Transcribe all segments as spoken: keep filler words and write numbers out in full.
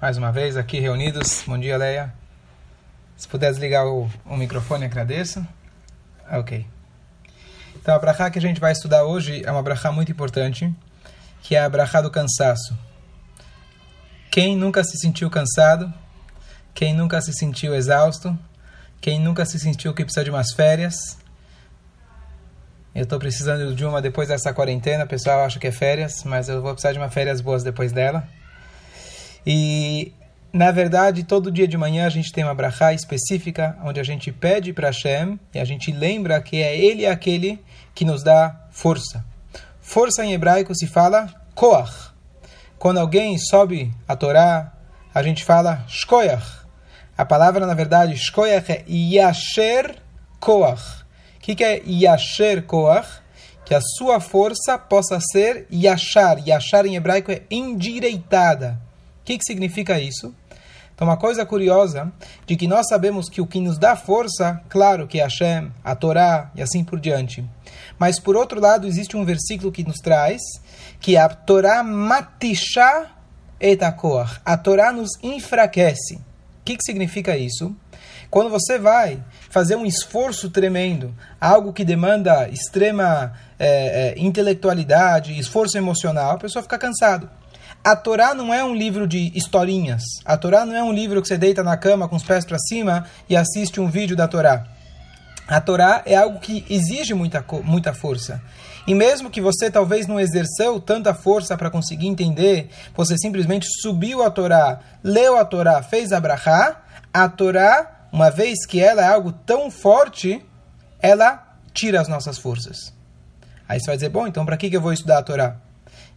mais uma vez aqui reunidos. Bom dia, Leia. Se puder desligar o, o microfone, agradeço. Ok. Então, a bracha que a gente vai estudar hoje é uma bracha muito importante, que é a bracha do cansaço. Quem nunca se sentiu cansado? Quem nunca se sentiu exausto? Quem nunca se sentiu que precisa de umas férias? Eu estou precisando de uma depois dessa quarentena. O pessoal acha que é férias, mas eu vou precisar de uma férias boas depois dela. E, na verdade, todo dia de manhã a gente tem uma brachá específica, onde a gente pede para Hashem e a gente lembra que é Ele aquele que nos dá força. Força em hebraico se fala koach. Quando alguém sobe a Torá, a gente fala Shkoiach. A palavra, na verdade, Shkoiach é Yasher Koach. O que, que é Yasher Koach? Que a sua força possa ser Yashar. Yashar em hebraico é endireitada. O que, que significa isso? Então, uma coisa curiosa, de que nós sabemos que o que nos dá força, claro que é Hashem, a Torá e assim por diante. Mas, por outro lado, existe um versículo que nos traz, que é a Torá matishá etakoach. A Torá nos enfraquece. O que, que significa isso? Quando você vai fazer um esforço tremendo, algo que demanda extrema é, é, intelectualidade, esforço emocional, a pessoa fica cansada. A Torá não é um livro de historinhas. A Torá não é um livro que você deita na cama com os pés para cima e assiste um vídeo da Torá. A Torá é algo que exige muita, muita força. E mesmo que você talvez não exerceu tanta força para conseguir entender, você simplesmente subiu a Torá, leu a Torá, fez a brachá, a Torá, uma vez que ela é algo tão forte, ela tira as nossas forças. Aí você vai dizer, bom, então para que eu vou estudar a Torá?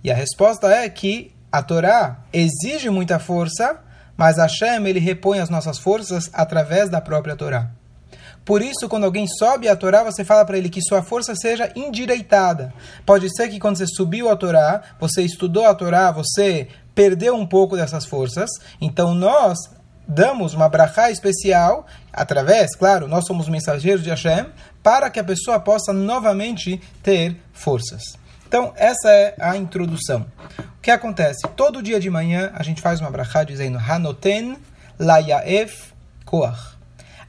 E a resposta é que a Torá exige muita força, mas Hashem, ele repõe as nossas forças através da própria Torá. Por isso, quando alguém sobe a Torá, você fala para ele que sua força seja endireitada. Pode ser que quando você subiu a Torá, você estudou a Torá, você perdeu um pouco dessas forças. Então, nós damos uma brachá especial, através, claro, nós somos mensageiros de Hashem, para que a pessoa possa novamente ter forças. Então, essa é a introdução. O que acontece? Todo dia de manhã, a gente faz uma brachá dizendo Hanoten laiaef koach.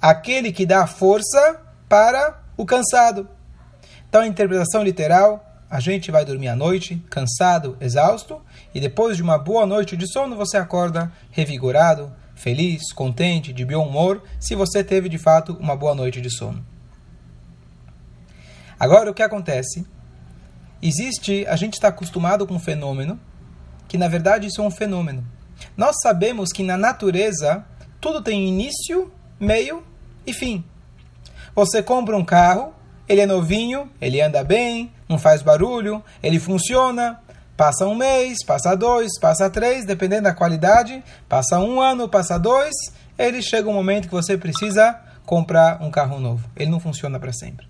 Aquele que dá força para o cansado. Então, a interpretação literal, a gente vai dormir à noite, cansado, exausto, e depois de uma boa noite de sono, você acorda revigorado, feliz, contente, de bom humor, se você teve, de fato, uma boa noite de sono. Agora, o que acontece? Existe, a gente está acostumado com um fenômeno, que, na verdade, isso é um fenômeno. Nós sabemos que, na natureza, tudo tem início, meio e fim. Você compra um carro, ele é novinho, ele anda bem, não faz barulho, ele funciona, passa um mês, passa dois, passa três, dependendo da qualidade, passa um ano, passa dois, ele chega um momento que você precisa comprar um carro novo. Ele não funciona para sempre.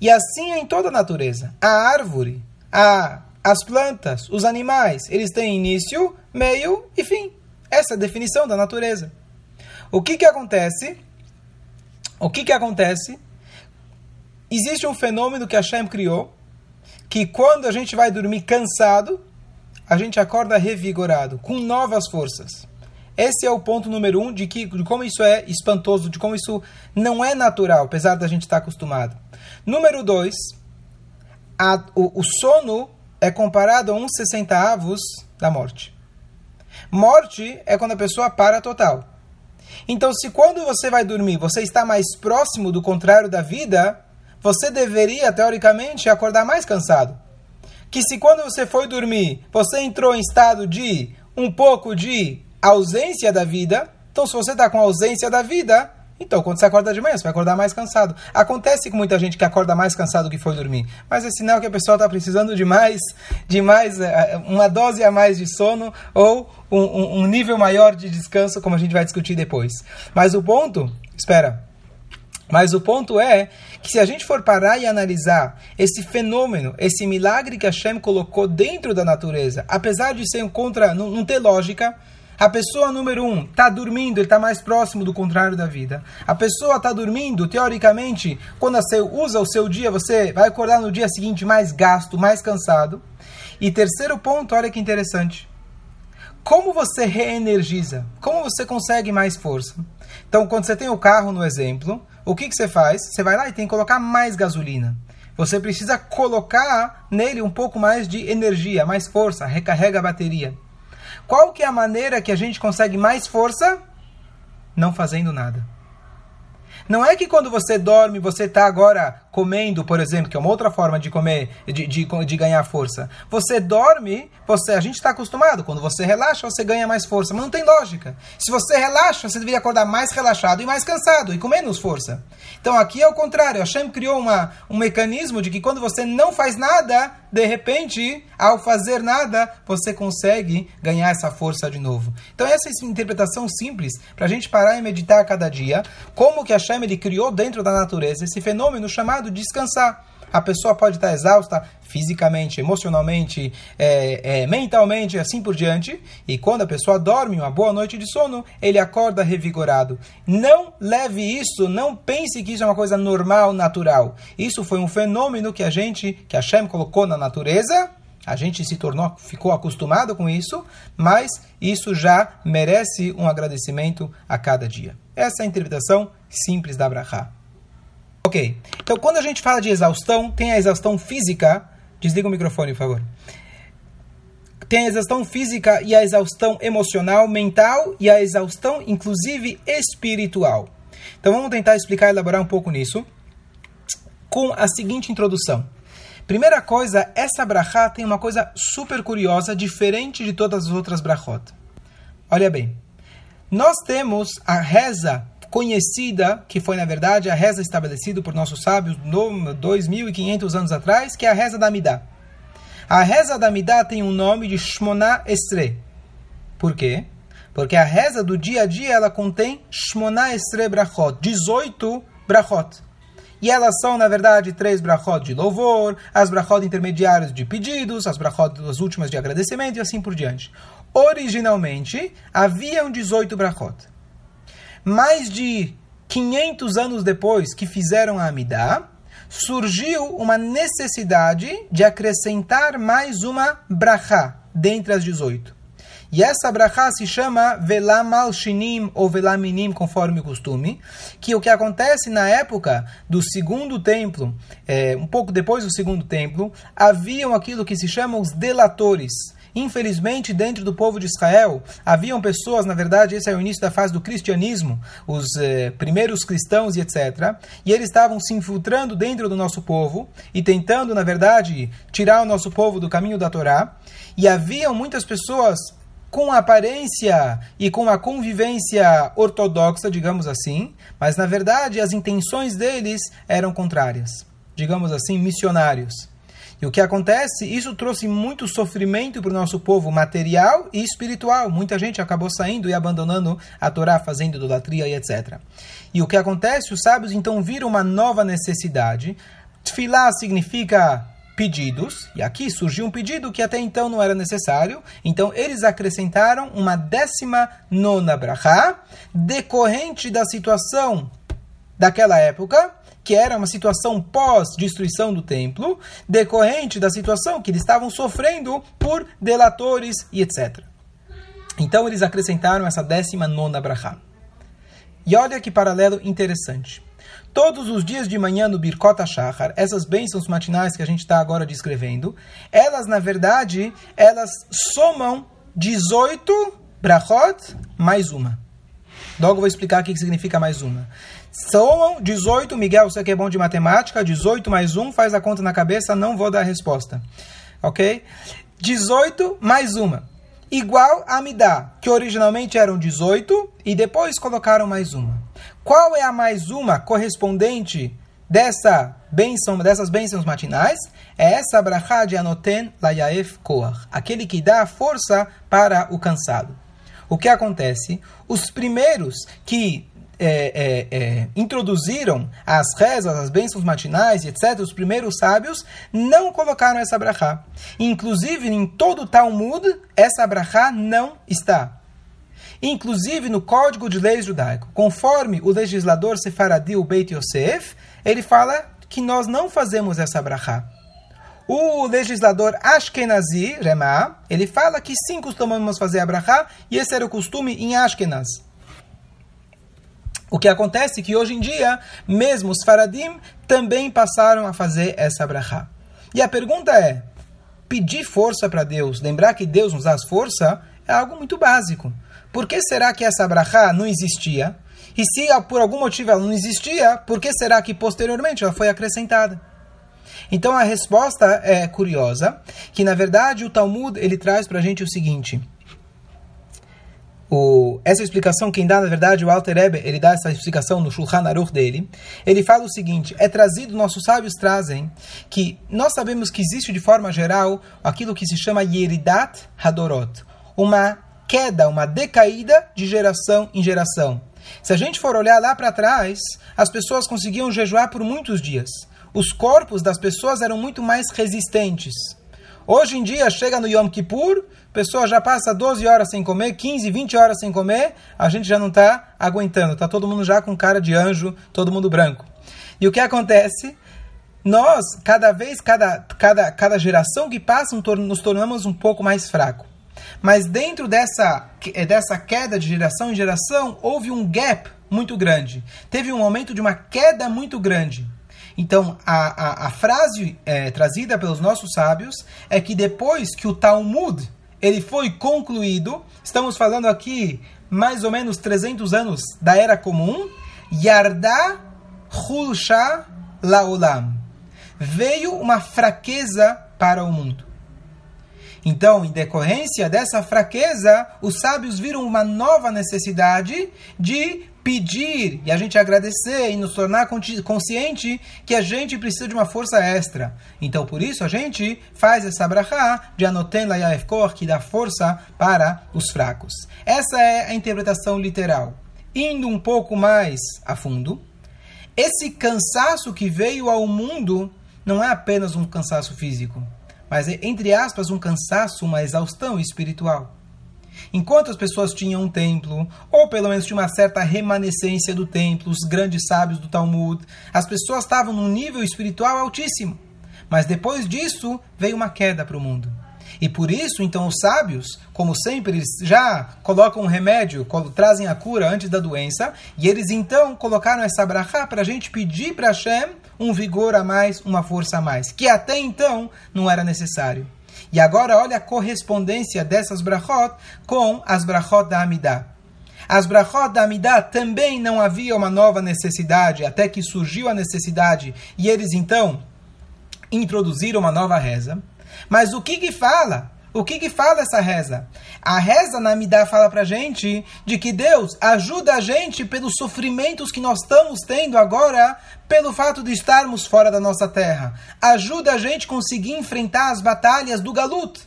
E assim é em toda a natureza. A árvore, a, as plantas, os animais, eles têm início, meio e fim. Essa é a definição da natureza. O que que acontece? O que que acontece? Existe um fenômeno que Hashem criou, que quando a gente vai dormir cansado, a gente acorda revigorado, com novas forças. Esse é o ponto número um de, que, de como isso é espantoso, de como isso não é natural, apesar da gente estar acostumado. Número dois, a, o, o sono é comparado a uns sessentavos da morte. Morte é quando a pessoa para total. Então, se quando você vai dormir, você está mais próximo do contrário da vida, você deveria, teoricamente, acordar mais cansado. Que se quando você foi dormir, você entrou em estado de um pouco de ausência da vida, então se você está com ausência da vida, então quando você acorda de manhã, você vai acordar mais cansado. Acontece com muita gente que acorda mais cansado do que foi dormir, mas é sinal que a pessoa está precisando de mais, de mais, uma dose a mais de sono ou Um, um, um nível maior de descanso, como a gente vai discutir depois. Mas o ponto... Espera. Mas o ponto é que se a gente for parar e analisar esse fenômeno, esse milagre que Hashem colocou dentro da natureza, apesar de ser um contra... Não, não ter lógica, a pessoa número um está dormindo, ele está mais próximo do contrário da vida. A pessoa está dormindo, teoricamente, quando você usa o seu dia, você vai acordar no dia seguinte mais gasto, mais cansado. E terceiro ponto, olha que interessante. como você reenergiza? Como você consegue mais força? Então, quando você tem o carro no exemplo, o que, que você faz? Você vai lá e tem que colocar mais gasolina. Você precisa colocar nele um pouco mais de energia, mais força, recarrega a bateria. Qual que é a maneira que a gente consegue mais força? Não fazendo nada. Não é que quando você dorme, você está agora comendo, por exemplo, que é uma outra forma de comer, de, de, de ganhar força. Você dorme, você, a gente está acostumado, quando você relaxa, você ganha mais força, mas não tem lógica. Se você relaxa, você deveria acordar mais relaxado e mais cansado, e com menos força. Então aqui é o contrário, Hashem criou uma, um mecanismo de que quando você não faz nada, de repente, ao fazer nada, você consegue ganhar essa força de novo. Então essa é uma interpretação simples, para a gente parar e meditar cada dia, como que Hashem ele criou dentro da natureza esse fenômeno chamado descansar. A pessoa pode estar exausta fisicamente, emocionalmente, é, é, mentalmente, assim por diante. E quando a pessoa dorme uma boa noite de sono, ele acorda revigorado. Não leve isso, não pense que isso é uma coisa normal, natural. Isso foi um fenômeno que a gente, que Hashem colocou na natureza. A gente se tornou, ficou acostumado com isso, mas isso já merece um agradecimento a cada dia. Essa é a interpretação simples da brachá. Ok, então quando a gente fala de exaustão, tem a exaustão física... Desliga o microfone, por favor. Tem a exaustão física e a exaustão emocional, mental e a exaustão, inclusive, espiritual. Então vamos tentar explicar e elaborar um pouco nisso com a seguinte introdução. Primeira coisa, essa brachá tem uma coisa super curiosa, diferente de todas as outras brachot. Olha bem, nós temos a reza conhecida, que foi, na verdade, a reza estabelecida por nossos sábios dois mil e quinhentos anos atrás, que é a reza da Amidah. A reza da Amidah tem um nome de Shmoná Estre. Por quê? Porque a reza do dia a dia, ela contém Shmoná Estre brachot, dezoito brachot. E elas são, na verdade, três brachot de louvor, as brachot intermediárias de pedidos, as brachot das últimas de agradecimento e assim por diante. Originalmente, haviam dezoito brachot. Mais de quinhentos anos depois que fizeram a Amidah, surgiu uma necessidade de acrescentar mais uma brachá dentre as dezoito. E essa brachá se chama Velamalshinim ou Velaminim, conforme o costume, que o que acontece na época do Segundo Templo, é, um pouco depois do Segundo Templo, haviam aquilo que se chama os delatores. Infelizmente, dentro do povo de Israel, haviam pessoas, na verdade, esse é o início da fase do cristianismo, os eh, primeiros cristãos e etcétera. E eles estavam se infiltrando dentro do nosso povo e tentando, na verdade, tirar o nosso povo do caminho da Torá. E haviam muitas pessoas com aparência e com a convivência ortodoxa, digamos assim, mas, na verdade, as intenções deles eram contrárias, digamos assim, missionários. E o que acontece, isso trouxe muito sofrimento para o nosso povo material e espiritual. Muita gente acabou saindo e abandonando a Torá, fazendo idolatria e etcétera. E o que acontece, os sábios então viram uma nova necessidade. Tfilah significa pedidos, e aqui surgiu um pedido que até então não era necessário. Então eles acrescentaram uma décima nona brachá, decorrente da situação daquela época, que era uma situação pós-destruição do templo, decorrente da situação que eles estavam sofrendo por delatores e etcétera. Então eles acrescentaram essa décima nona brachá. E olha que paralelo interessante. Todos os dias de manhã no Birkot HaShachar, essas bênçãos matinais que a gente está agora descrevendo, elas, na verdade, elas somam dezoito brachot mais uma. Logo vou explicar o que significa mais uma. Somam dezoito, Miguel, você que é bom de matemática, dezoito mais um, faz a conta na cabeça, não vou dar a resposta. Ok? dezoito mais uma, igual a Amidah, que originalmente eram dezoito e depois colocaram mais uma. Qual é a mais uma correspondente dessa bênção, dessas bênçãos matinais? É essa brachá de Hanoten laiaef koach, aquele que dá força para o cansado. O que acontece? Os primeiros que É, é, é, introduziram as rezas, as bênçãos matinais, etcétera, os primeiros sábios, não colocaram essa brachá. Inclusive, em todo o Talmud, essa brachá não está. Inclusive, no Código de Leis Judaico, conforme o legislador sefaradi, o Beit Yosef, ele fala que nós não fazemos essa brachá. O legislador Ashkenazi, Rema, ele fala que sim, costumamos fazer a brachá, e esse era o costume em Ashkenaz. O que acontece é que hoje em dia, mesmo os faradim também passaram a fazer essa brachá. E a pergunta é, pedir força para Deus, lembrar que Deus nos dá força, é algo muito básico. Por que será que essa brachá não existia? E se por algum motivo ela não existia, por que será que posteriormente ela foi acrescentada? Então a resposta é curiosa, que na verdade o Talmud ele traz para a gente o seguinte. O, essa explicação quem dá, na verdade, o Alter Eber, ele dá essa explicação no Shulchan Aruch dele. Ele fala o seguinte, é trazido, nossos sábios trazem, que nós sabemos que existe de forma geral aquilo que se chama Yeridat Hadorot, uma queda, uma decaída de geração em geração. Se a gente for olhar lá para trás, as pessoas conseguiam jejuar por muitos dias. Os corpos das pessoas eram muito mais resistentes. Hoje em dia, chega no Yom Kippur, a pessoa já passa doze horas sem comer, quinze, vinte horas sem comer, a gente já não está aguentando, está todo mundo já com cara de anjo, todo mundo branco. E o que acontece? Nós, cada vez, cada, cada, cada geração que passa, nos tornamos um pouco mais fracos. Mas dentro dessa, dessa queda de geração em geração, houve um gap muito grande. Teve um aumento de uma queda muito grande. Então, a, a, a frase é, trazida pelos nossos sábios é que depois que o Talmud ele foi concluído, estamos falando aqui mais ou menos trezentos anos da Era Comum, Yarda Hulsá Laolam, veio uma fraqueza para o mundo. Então, em decorrência dessa fraqueza, os sábios viram uma nova necessidade de pedir e a gente agradecer e nos tornar consciente que a gente precisa de uma força extra. Então, por isso, a gente faz essa brachá de Hanoten laiaef koach, que dá força para os fracos. Essa é a interpretação literal. Indo um pouco mais a fundo, esse cansaço que veio ao mundo não é apenas um cansaço físico, mas é, entre aspas, um cansaço, uma exaustão espiritual. Enquanto as pessoas tinham um templo, ou pelo menos tinha uma certa remanescência do templo, os grandes sábios do Talmud, as pessoas estavam num nível espiritual altíssimo. Mas depois disso, veio uma queda para o mundo. E por isso, então, os sábios, como sempre, eles já colocam um remédio, trazem a cura antes da doença, e eles então colocaram essa brachá para a gente pedir para Hashem um vigor a mais, uma força a mais, que até então não era necessário. E agora olha a correspondência dessas brachot com as brachot da Amidah. As brachot da Amidah também não havia uma nova necessidade, até que surgiu a necessidade e eles então introduziram uma nova reza. Mas o que que fala? O que que fala essa reza? A reza na Amidah fala pra gente de que Deus ajuda a gente pelos sofrimentos que nós estamos tendo agora, pelo fato de estarmos fora da nossa terra. Ajuda a gente conseguir enfrentar as batalhas do galut.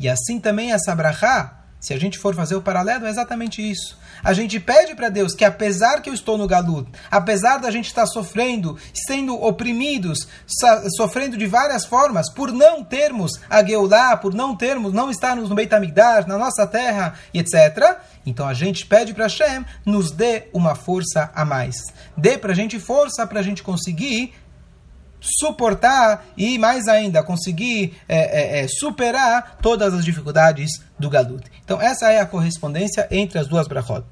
E assim também essa brachá, se a gente for fazer o paralelo, é exatamente isso. A gente pede para Deus que apesar que eu estou no galut, apesar da gente estar sofrendo, sendo oprimidos, sofrendo de várias formas, por não termos a Geulá, por não termos, não estarmos no Beit Hamikdash, na nossa terra, etcétera. Então a gente pede para Hashem, nos dê uma força a mais. Dê para a gente força para a gente conseguir suportar e, mais ainda, conseguir é, é, é, superar todas as dificuldades do galut. Então, essa é a correspondência entre as duas brachot.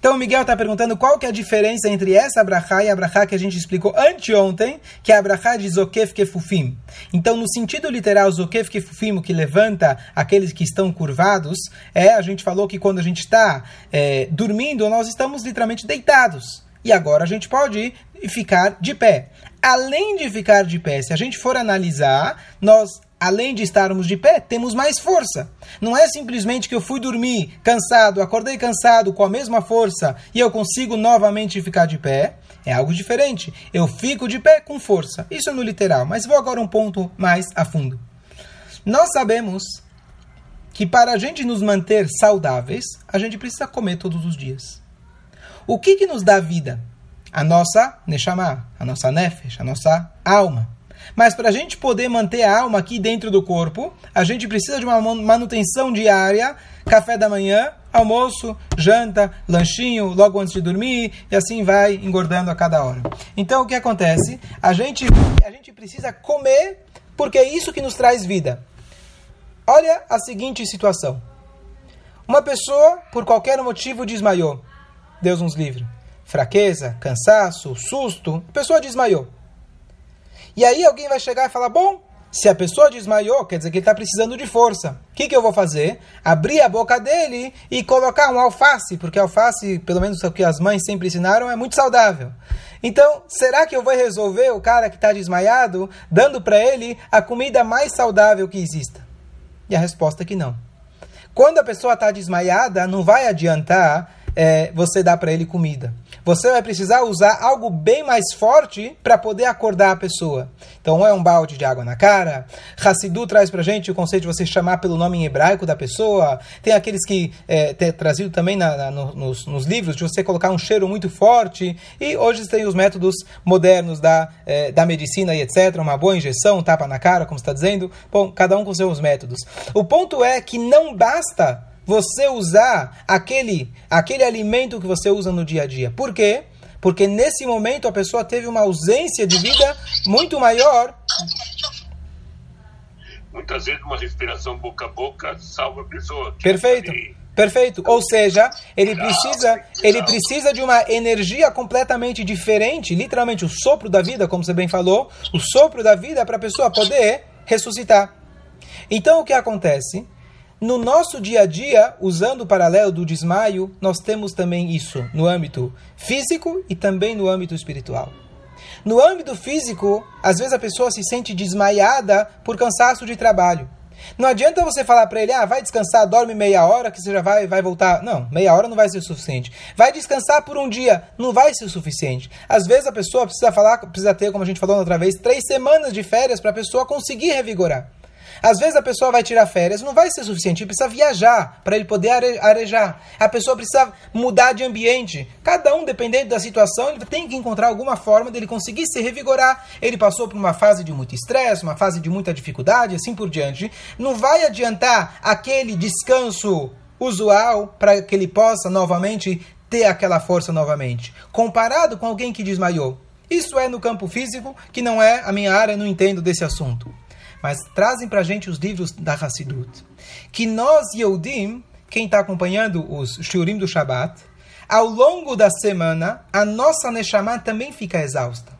Então, o Miguel está perguntando qual que é a diferença entre essa brachá e a brachá que a gente explicou anteontem, que é a brachá de Zoquef Kefufim. Então, no sentido literal, Zoquef Kefufim, o que levanta aqueles que estão curvados, é, a gente falou que quando a gente está é, dormindo, nós estamos literalmente deitados. E agora a gente pode ficar de pé. Além de ficar de pé, se a gente for analisar, nós, além de estarmos de pé, temos mais força. Não é simplesmente que eu fui dormir cansado, acordei cansado com a mesma força e eu consigo novamente ficar de pé. É algo diferente. Eu fico de pé com força. Isso é no literal, mas vou agora um ponto mais a fundo. Nós sabemos que para a gente nos manter saudáveis, a gente precisa comer todos os dias. O que que nos dá vida? A nossa neshama, a nossa nefesh, a nossa alma. Mas para a gente poder manter a alma aqui dentro do corpo, a gente precisa de uma manutenção diária, café da manhã, almoço, janta, lanchinho, logo antes de dormir, e assim vai engordando a cada hora. Então, o que acontece? A gente, a gente precisa comer porque é isso que nos traz vida. Olha a seguinte situação. Uma pessoa, por qualquer motivo, desmaiou. Deus nos livre. Fraqueza, cansaço, susto, a pessoa desmaiou. E aí alguém vai chegar e falar, bom, se a pessoa desmaiou, quer dizer que ele está precisando de força. O que, que eu vou fazer? Abrir a boca dele e colocar um alface, porque alface, pelo menos o que as mães sempre ensinaram, é muito saudável. Então, será que eu vou resolver o cara que está desmaiado, dando para ele a comida mais saudável que exista? E a resposta é que não. Quando a pessoa está desmaiada, não vai adiantar é, você dar para ele comida. Você vai precisar usar algo bem mais forte para poder acordar a pessoa. Então, ou é um balde de água na cara. Hassidu traz para a gente o conceito de você chamar pelo nome em hebraico da pessoa. Tem aqueles que é, tem trazido também na, na, nos, nos livros de você colocar um cheiro muito forte. E hoje tem os métodos modernos da, é, da medicina e etcétera. Uma boa injeção, um tapa na cara, como você está dizendo. Bom, cada um com seus métodos. O ponto é que não basta você usar aquele, aquele alimento que você usa no dia a dia. Por quê? Porque nesse momento a pessoa teve uma ausência de vida muito maior. Muitas vezes uma respiração boca a boca salva a pessoa. Perfeito, perfeito. Ou seja, ele precisa, ele precisa de uma energia completamente diferente, literalmente o sopro da vida, como você bem falou, o sopro da vida para a pessoa poder ressuscitar. Então o que acontece? No nosso dia a dia, usando o paralelo do desmaio, nós temos também isso no âmbito físico e também no âmbito espiritual. No âmbito físico, às vezes a pessoa se sente desmaiada por cansaço de trabalho. Não adianta você falar para ele, ah, vai descansar, dorme meia hora que você já vai, vai voltar. Não, meia hora não vai ser o suficiente. Vai descansar por um dia, não vai ser o suficiente. Às vezes a pessoa precisa falar, precisa ter, como a gente falou outra vez, três semanas de férias para a pessoa conseguir revigorar. Às vezes a pessoa vai tirar férias, não vai ser suficiente, ele precisa viajar para ele poder arejar. A pessoa precisa mudar de ambiente. Cada um, dependendo da situação, ele tem que encontrar alguma forma dele conseguir se revigorar. Ele passou por uma fase de muito estresse, uma fase de muita dificuldade, assim por diante. Não vai adiantar aquele descanso usual para que ele possa novamente ter aquela força novamente. Comparado com alguém que desmaiou. Isso é no campo físico, que não é a minha área, não entendo desse assunto. Mas trazem para a gente os livros da Hassidut. Que nós, Yodim, quem está acompanhando os Shiurim do Shabat, ao longo da semana, a nossa neshama também fica exausta.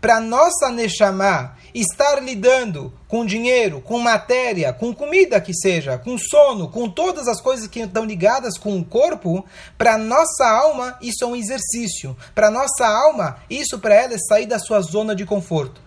Para a nossa neshama estar lidando com dinheiro, com matéria, com comida que seja, com sono, com todas as coisas que estão ligadas com o corpo, para a nossa alma isso é um exercício. Para a nossa alma, isso para ela é sair da sua zona de conforto.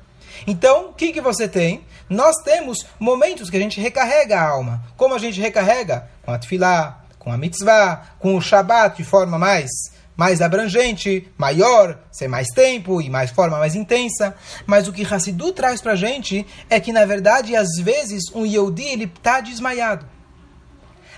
Então, o que, que você tem? Nós temos momentos que a gente recarrega a alma. Como a gente recarrega? Com a Tfilah, com a mitzvah, com o shabat de forma mais, mais abrangente, maior, sem mais tempo e mais forma mais intensa. Mas o que Hassidu traz pra gente é que, na verdade, às vezes um Yodi ele tá desmaiado.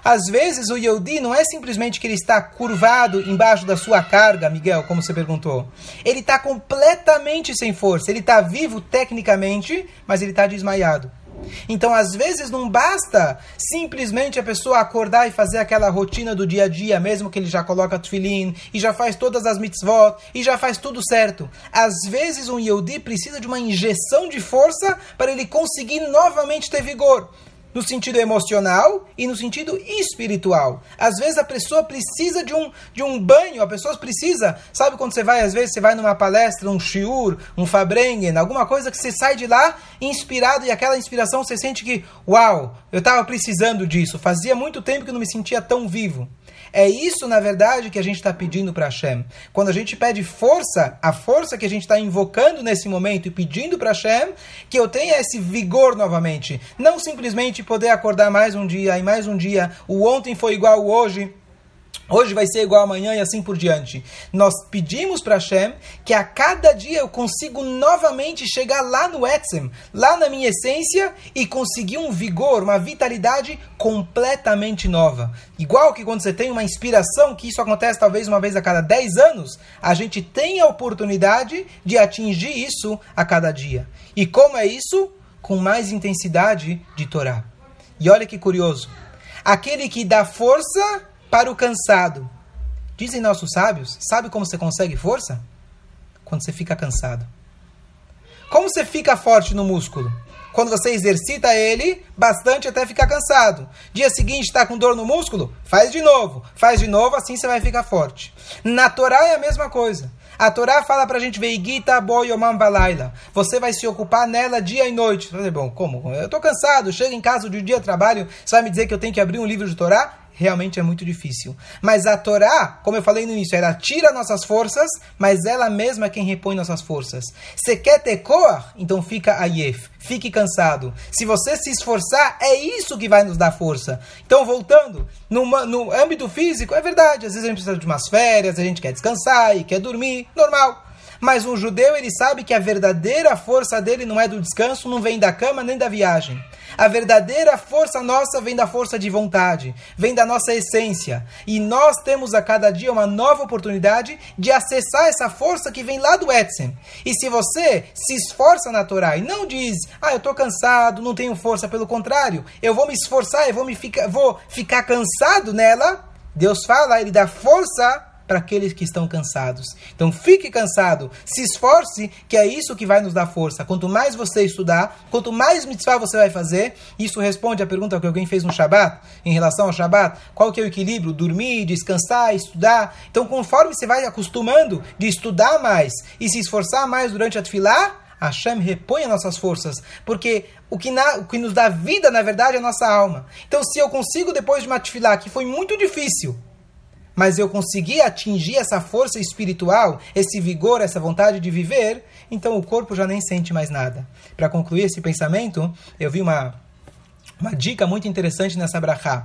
Às vezes o Yodi não é simplesmente que ele está curvado embaixo da sua carga, Miguel, como você perguntou. Ele está completamente sem força. Ele está vivo tecnicamente, mas ele está desmaiado. Então, às vezes, não basta simplesmente a pessoa acordar e fazer aquela rotina do dia a dia, mesmo que ele já coloca tefilim, e já faz todas as mitzvot, e já faz tudo certo. Às vezes, um Yodi precisa de uma injeção de força para ele conseguir novamente ter vigor. No sentido emocional e no sentido espiritual. Às vezes a pessoa precisa de um, de um banho, a pessoa precisa, sabe quando você vai, às vezes você vai numa palestra, um shiur, um fabrengen, alguma coisa que você sai de lá inspirado e aquela inspiração você sente que, uau, eu estava precisando disso, fazia muito tempo que eu não me sentia tão vivo. É isso, na verdade, que a gente está pedindo para Hashem. Quando a gente pede força, a força que a gente está invocando nesse momento e pedindo para Hashem, que eu tenha esse vigor novamente. Não simplesmente poder acordar mais um dia e mais um dia. O ontem foi igual ao hoje. Hoje vai ser igual amanhã e assim por diante. Nós pedimos para Hashem que a cada dia eu consigo novamente chegar lá no Etzem, lá na minha essência e conseguir um vigor, uma vitalidade completamente nova. Igual que quando você tem uma inspiração, que isso acontece talvez uma vez a cada dez anos, a gente tem a oportunidade de atingir isso a cada dia. E como é isso? Com mais intensidade de Torá. E olha que curioso. Aquele que dá força para o cansado. Dizem nossos sábios, sabe como você consegue força? Quando você fica cansado. Como você fica forte no músculo? quando você exercita ele bastante até ficar cansado. Dia seguinte está com dor no músculo? Faz de novo. Faz de novo, assim você vai ficar forte. Na Torá é a mesma coisa. A Torá fala pra gente, Veigita bo yomam balayla. Você vai se ocupar nela dia e noite. Você vai dizer, bom, como? Eu tô cansado, chego em casa de um dia de trabalho, você vai me dizer que eu tenho que abrir um livro de Torá? Realmente é muito difícil. Mas a Torá, como eu falei no início, ela tira nossas forças, mas ela mesma é quem repõe nossas forças. Se quer ter koach, então fica ayef, fique cansado. Se você se esforçar, é isso que vai nos dar força. Então, voltando, numa, no âmbito físico, é verdade, às vezes a gente precisa de umas férias, a gente quer descansar e quer dormir, normal. Mas um judeu, ele sabe que a verdadeira força dele não é do descanso, não vem da cama nem da viagem. A verdadeira força nossa vem da força de vontade, vem da nossa essência. E nós temos a cada dia uma nova oportunidade de acessar essa força que vem lá do Etzem. E se você se esforça na Torá e não diz, ah, eu estou cansado, não tenho força, pelo contrário, eu vou me esforçar, eu vou, me fica, vou ficar cansado nela, Deus fala, ele dá força para aqueles que estão cansados. Então fique cansado, se esforce, que é isso que vai nos dar força. Quanto mais você estudar, quanto mais mitzvah você vai fazer, isso responde à pergunta que alguém fez no Shabat, em relação ao Shabat, qual que é o equilíbrio? Dormir, descansar, estudar. Então conforme você vai acostumando de estudar mais e se esforçar mais durante a Tfilah, Hashem repõe as nossas forças, porque o que, na, o que nos dá vida, na verdade, é a nossa alma. Então se eu consigo, depois de uma Tfilah, que foi muito difícil, mas eu consegui atingir essa força espiritual, esse vigor, essa vontade de viver, então o corpo já nem sente mais nada. Para concluir esse pensamento, eu vi uma, uma dica muito interessante nessa bracha.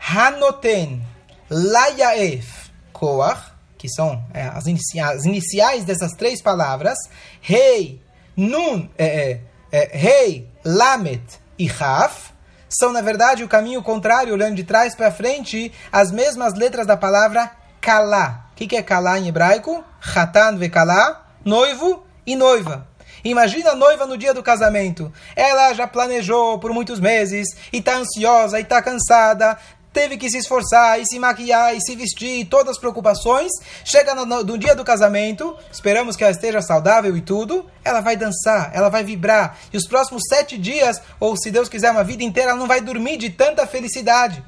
Hanoten laiaef koach, que são é, as, inicia as iniciais dessas três palavras, rei, nun, é, é, rei, lamet e haf, são, na verdade, o caminho contrário, olhando de trás para frente, as mesmas letras da palavra kalá. O que, que é kalá em hebraico? Hatan ve kalá, noivo e noiva. Imagina a noiva no dia do casamento. Ela já planejou por muitos meses, e está ansiosa, e está cansada, teve que se esforçar, e se maquiar, e se vestir, e todas as preocupações. Chega no, no, no dia do casamento, esperamos que ela esteja saudável e tudo, ela vai dançar, ela vai vibrar, e os próximos sete dias, ou se Deus quiser uma vida inteira, ela não vai dormir de tanta felicidade.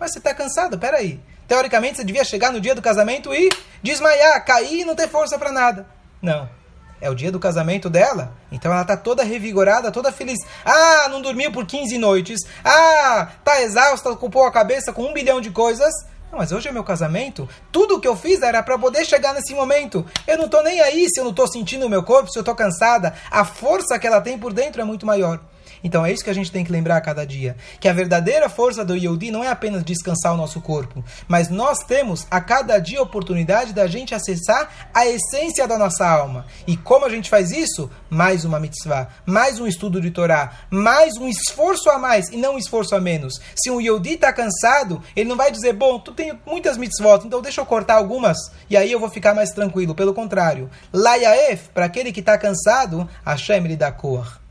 Mas você está cansado, peraí. Teoricamente, você devia chegar no dia do casamento e desmaiar, cair e não ter força para nada. Não. É o dia do casamento dela, então ela está toda revigorada, toda feliz. Ah, não dormiu por quinze noites. Ah, está exausta, ocupou a cabeça com um bilhão de coisas. Não, mas hoje é meu casamento. Tudo que eu fiz era para poder chegar nesse momento. Eu não estou nem aí se eu não estou sentindo o meu corpo, se eu estou cansada. A força que ela tem por dentro é muito maior. Então é isso que a gente tem que lembrar a cada dia. Que a verdadeira força do Yodi não é apenas descansar o nosso corpo, mas nós temos a cada dia a oportunidade da gente acessar a essência da nossa alma. E como a gente faz isso? Mais uma mitzvah, mais um estudo de Torá, mais um esforço a mais e não um esforço a menos. Se um Yodi está cansado, ele não vai dizer, bom, tu tem muitas mitzvot, então deixa eu cortar algumas e aí eu vou ficar mais tranquilo. Pelo contrário, Laiaef, para aquele que está cansado, Hashem lhe dá cor.